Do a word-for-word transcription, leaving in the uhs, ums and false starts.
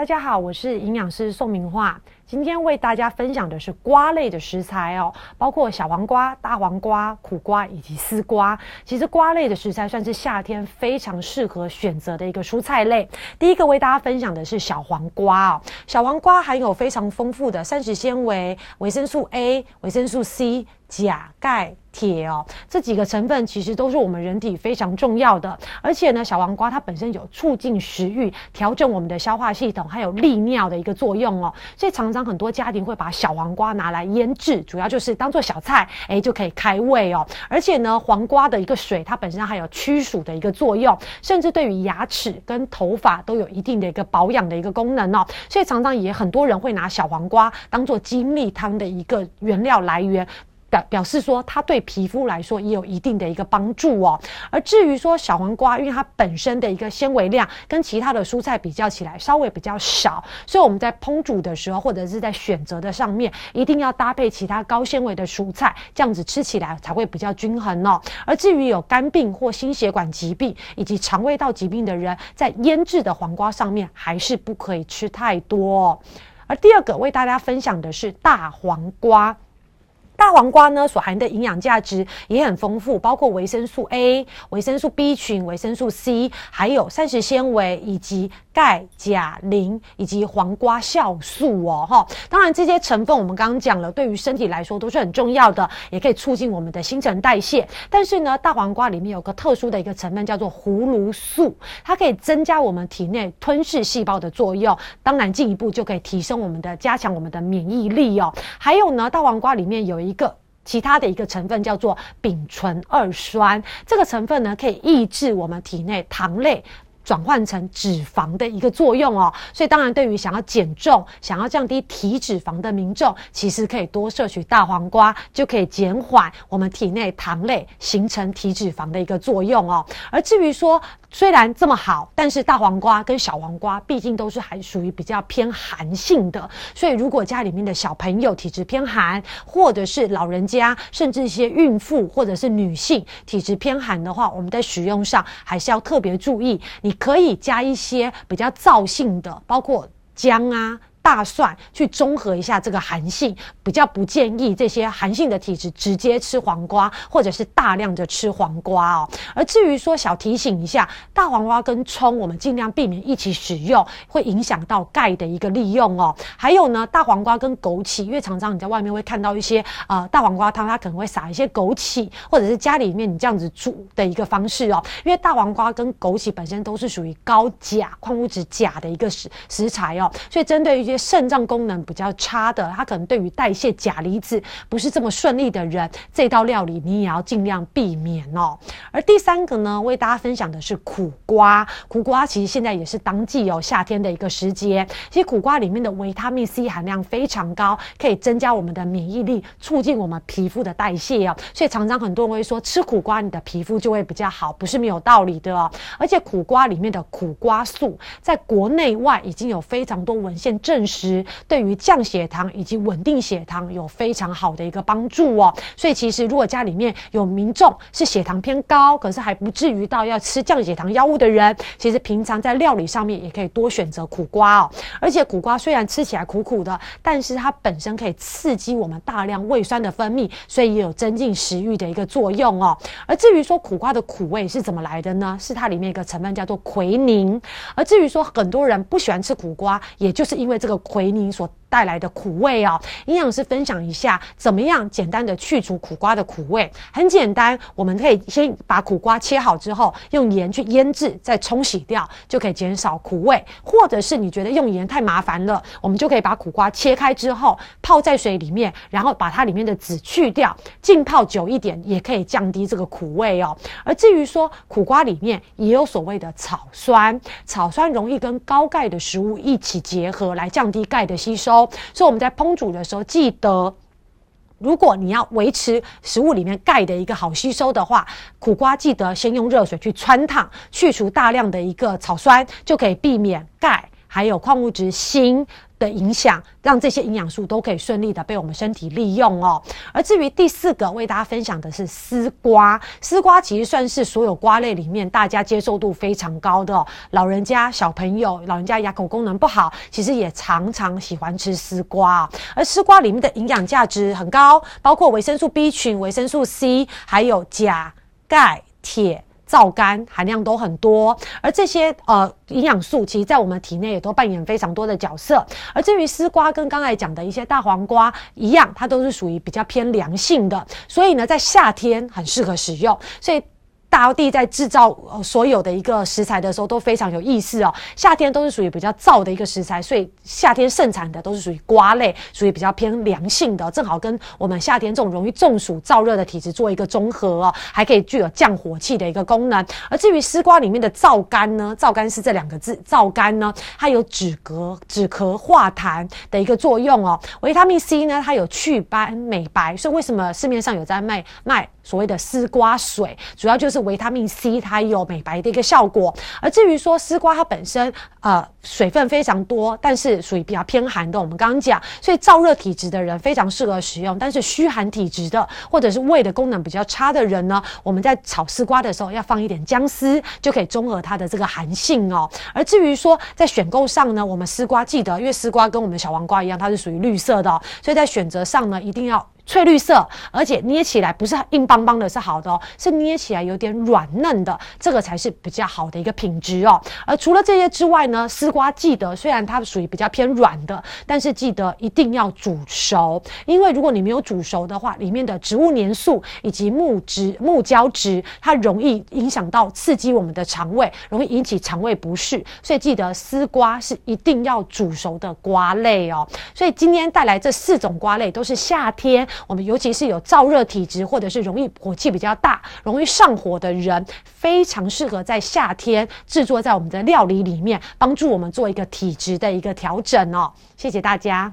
大家好，我是营养师宋明桦，今天为大家分享的是瓜类的食材哦，包括小黄瓜、大黄瓜、苦瓜以及丝瓜。其实瓜类的食材算是夏天非常适合选择的一个蔬菜类。第一个为大家分享的是小黄瓜哦，小黄瓜含有非常丰富的膳食纤维、维生素 A、维生素 C、钾、钙、铁哦，这几个成分其实都是我们人体非常重要的。而且呢，小黄瓜它本身有促进食欲、调整我们的消化系统，还有利尿的一个作用哦。所以常常很多家庭会把小黄瓜拿来腌制，主要就是当做小菜，哎，就可以开胃哦。而且呢，黄瓜的一个水，它本身还有驱暑的一个作用，甚至对于牙齿跟头发都有一定的一个保养的一个功能哦。所以常常也很多人会拿小黄瓜当做精力汤的一个原料来源。表表示说它对皮肤来说也有一定的一个帮助哦。而至于说小黄瓜，因为它本身的一个纤维量跟其他的蔬菜比较起来稍微比较少，所以我们在烹煮的时候或者是在选择的上面一定要搭配其他高纤维的蔬菜，这样子吃起来才会比较均衡哦。而至于有肝病或心血管疾病以及肠胃道疾病的人，在腌制的黄瓜上面还是不可以吃太多哦。而第二个为大家分享的是大黄瓜。大黄瓜呢，所含的营养价值也很丰富，包括维生素 A、维生素 B 群、维生素 C， 还有膳食纤维以及钙、钾、磷以及黄瓜酵素哦，哈。当然这些成分我们刚刚讲了，对于身体来说都是很重要的，也可以促进我们的新陈代谢。但是呢，大黄瓜里面有个特殊的一个成分叫做葫芦素，它可以增加我们体内吞噬细胞的作用，当然进一步就可以提升我们的、加强我们的免疫力哦。还有呢，大黄瓜里面有一一个其他的一个成分叫做丙醇二酸，这个成分呢可以抑制我们体内糖类转换成脂肪的一个作用哦，所以当然对于想要减重、想要降低体脂肪的民众，其实可以多摄取大黄瓜，就可以减缓我们体内糖类形成体脂肪的一个作用哦。而至于说虽然这么好，但是大黄瓜跟小黄瓜毕竟都是还属于比较偏寒性的，所以如果家里面的小朋友体质偏寒，或者是老人家，甚至一些孕妇或者是女性体质偏寒的话，我们在使用上还是要特别注意。你可以加一些比较燥性的，包括姜啊、大蒜去中和一下这个寒性，比较不建议这些寒性的体质直接吃黄瓜或者是大量的吃黄瓜哦。而至于说小提醒一下，大黄瓜跟葱我们尽量避免一起使用，会影响到钙的一个利用哦。还有呢，大黄瓜跟枸杞，因为常常你在外面会看到一些呃大黄瓜汤，它可能会撒一些枸杞，或者是家里面你这样子煮的一个方式哦。因为大黄瓜跟枸杞本身都是属于高钾矿物质钾的一个食食材哦，所以针对于些肾脏功能比较差的，它可能对于代谢钾离子不是这么顺利的人，这道料理你也要尽量避免哦。而第三个呢，为大家分享的是苦瓜。苦瓜其实现在也是当季哦，夏天的一个时节。其实苦瓜里面的维他命 C 含量非常高，可以增加我们的免疫力，促进我们皮肤的代谢哦。所以常常很多人会说吃苦瓜你的皮肤就会比较好，不是没有道理的哦。而且苦瓜里面的苦瓜素，在国内外已经有非常多文献证实对于降血糖以及稳定血糖有非常好的一个帮助哦。所以其实如果家里面有民众是血糖偏高，可是还不至于到要吃降血糖药物的人，其实平常在料理上面也可以多选择苦瓜哦。而且苦瓜虽然吃起来苦苦的，但是它本身可以刺激我们大量胃酸的分泌，所以也有增进食欲的一个作用哦。而至于说苦瓜的苦味是怎么来的呢？是它里面一个成分叫做奎宁。而至于说很多人不喜欢吃苦瓜，也就是因为这个奎宁所带来的苦味哦。营养师分享一下怎么样简单的去除苦瓜的苦味。很简单，我们可以先把苦瓜切好之后，用盐去腌制，再冲洗掉，就可以减少苦味。或者是你觉得用盐太麻烦了，我们就可以把苦瓜切开之后泡在水里面，然后把它里面的籽去掉，浸泡久一点也可以降低这个苦味哦。而至于说苦瓜里面也有所谓的草酸，草酸容易跟高钙的食物一起结合来降低钙的吸收，所以我们在烹煮的时候记得，如果你要维持食物里面钙的一个好吸收的话，苦瓜记得先用热水去汆烫，去除大量的一个草酸，就可以避免钙还有矿物质锌的影响，让这些营养素都可以顺利的被我们身体利用哦。而至于第四个为大家分享的是丝瓜，丝瓜其实算是所有瓜类里面大家接受度非常高的哦。老人家、小朋友，老人家牙口功能不好，其实也常常喜欢吃丝瓜哦。而丝瓜里面的营养价值很高，包括维生素 B 群、维生素 C， 还有钾、钙、铁、皂苷含量都很多，而这些呃营养素其实在我们体内也都扮演非常多的角色。而至于丝瓜跟刚才讲的一些大黄瓜一样，它都是属于比较偏凉性的，所以呢在夏天很适合使用。所以大地在制造所有的一个食材的时候都非常有意思哦，夏天都是属于比较燥的一个食材，所以夏天盛产的都是属于瓜类，属于比较偏凉性的，正好跟我们夏天这种容易中暑燥热的体质做一个中和哦，还可以具有降火气的一个功能。而至于丝瓜里面的皂苷呢，皂苷是这两个字，皂苷呢它有止咳止咳化痰的一个作用哦。维他命 C 呢它有祛斑美白，所以为什么市面上有在卖卖所谓的丝瓜水，主要就是维他命 C 它有美白的一个效果。而至于说丝瓜它本身呃水分非常多，但是属于比较偏寒的，我们刚刚讲，所以燥热体质的人非常适合使用，但是虚寒体质的或者是胃的功能比较差的人呢，我们在炒丝瓜的时候要放一点姜丝，就可以中和它的这个寒性哦。而至于说在选购上呢，我们丝瓜记得，因为丝瓜跟我们小黄瓜一样，它是属于绿色的哦，所以在选择上呢一定要翠绿色，而且捏起来不是硬邦邦的是好的哦，是捏起来有点软嫩的，这个才是比较好的一个品质哦。而除了这些之外呢，丝瓜记得虽然它属于比较偏软的，但是记得一定要煮熟，因为如果你没有煮熟的话，里面的植物黏素以及木质木胶质，它容易影响到刺激我们的肠胃，容易引起肠胃不适，所以记得丝瓜是一定要煮熟的瓜类哦。所以今天带来这四种瓜类都是夏天我们尤其是有燥热体质或者是容易火气比较大，容易上火的人，非常适合在夏天制作在我们的料理里面，帮助我们做一个体质的一个调整哦。谢谢大家。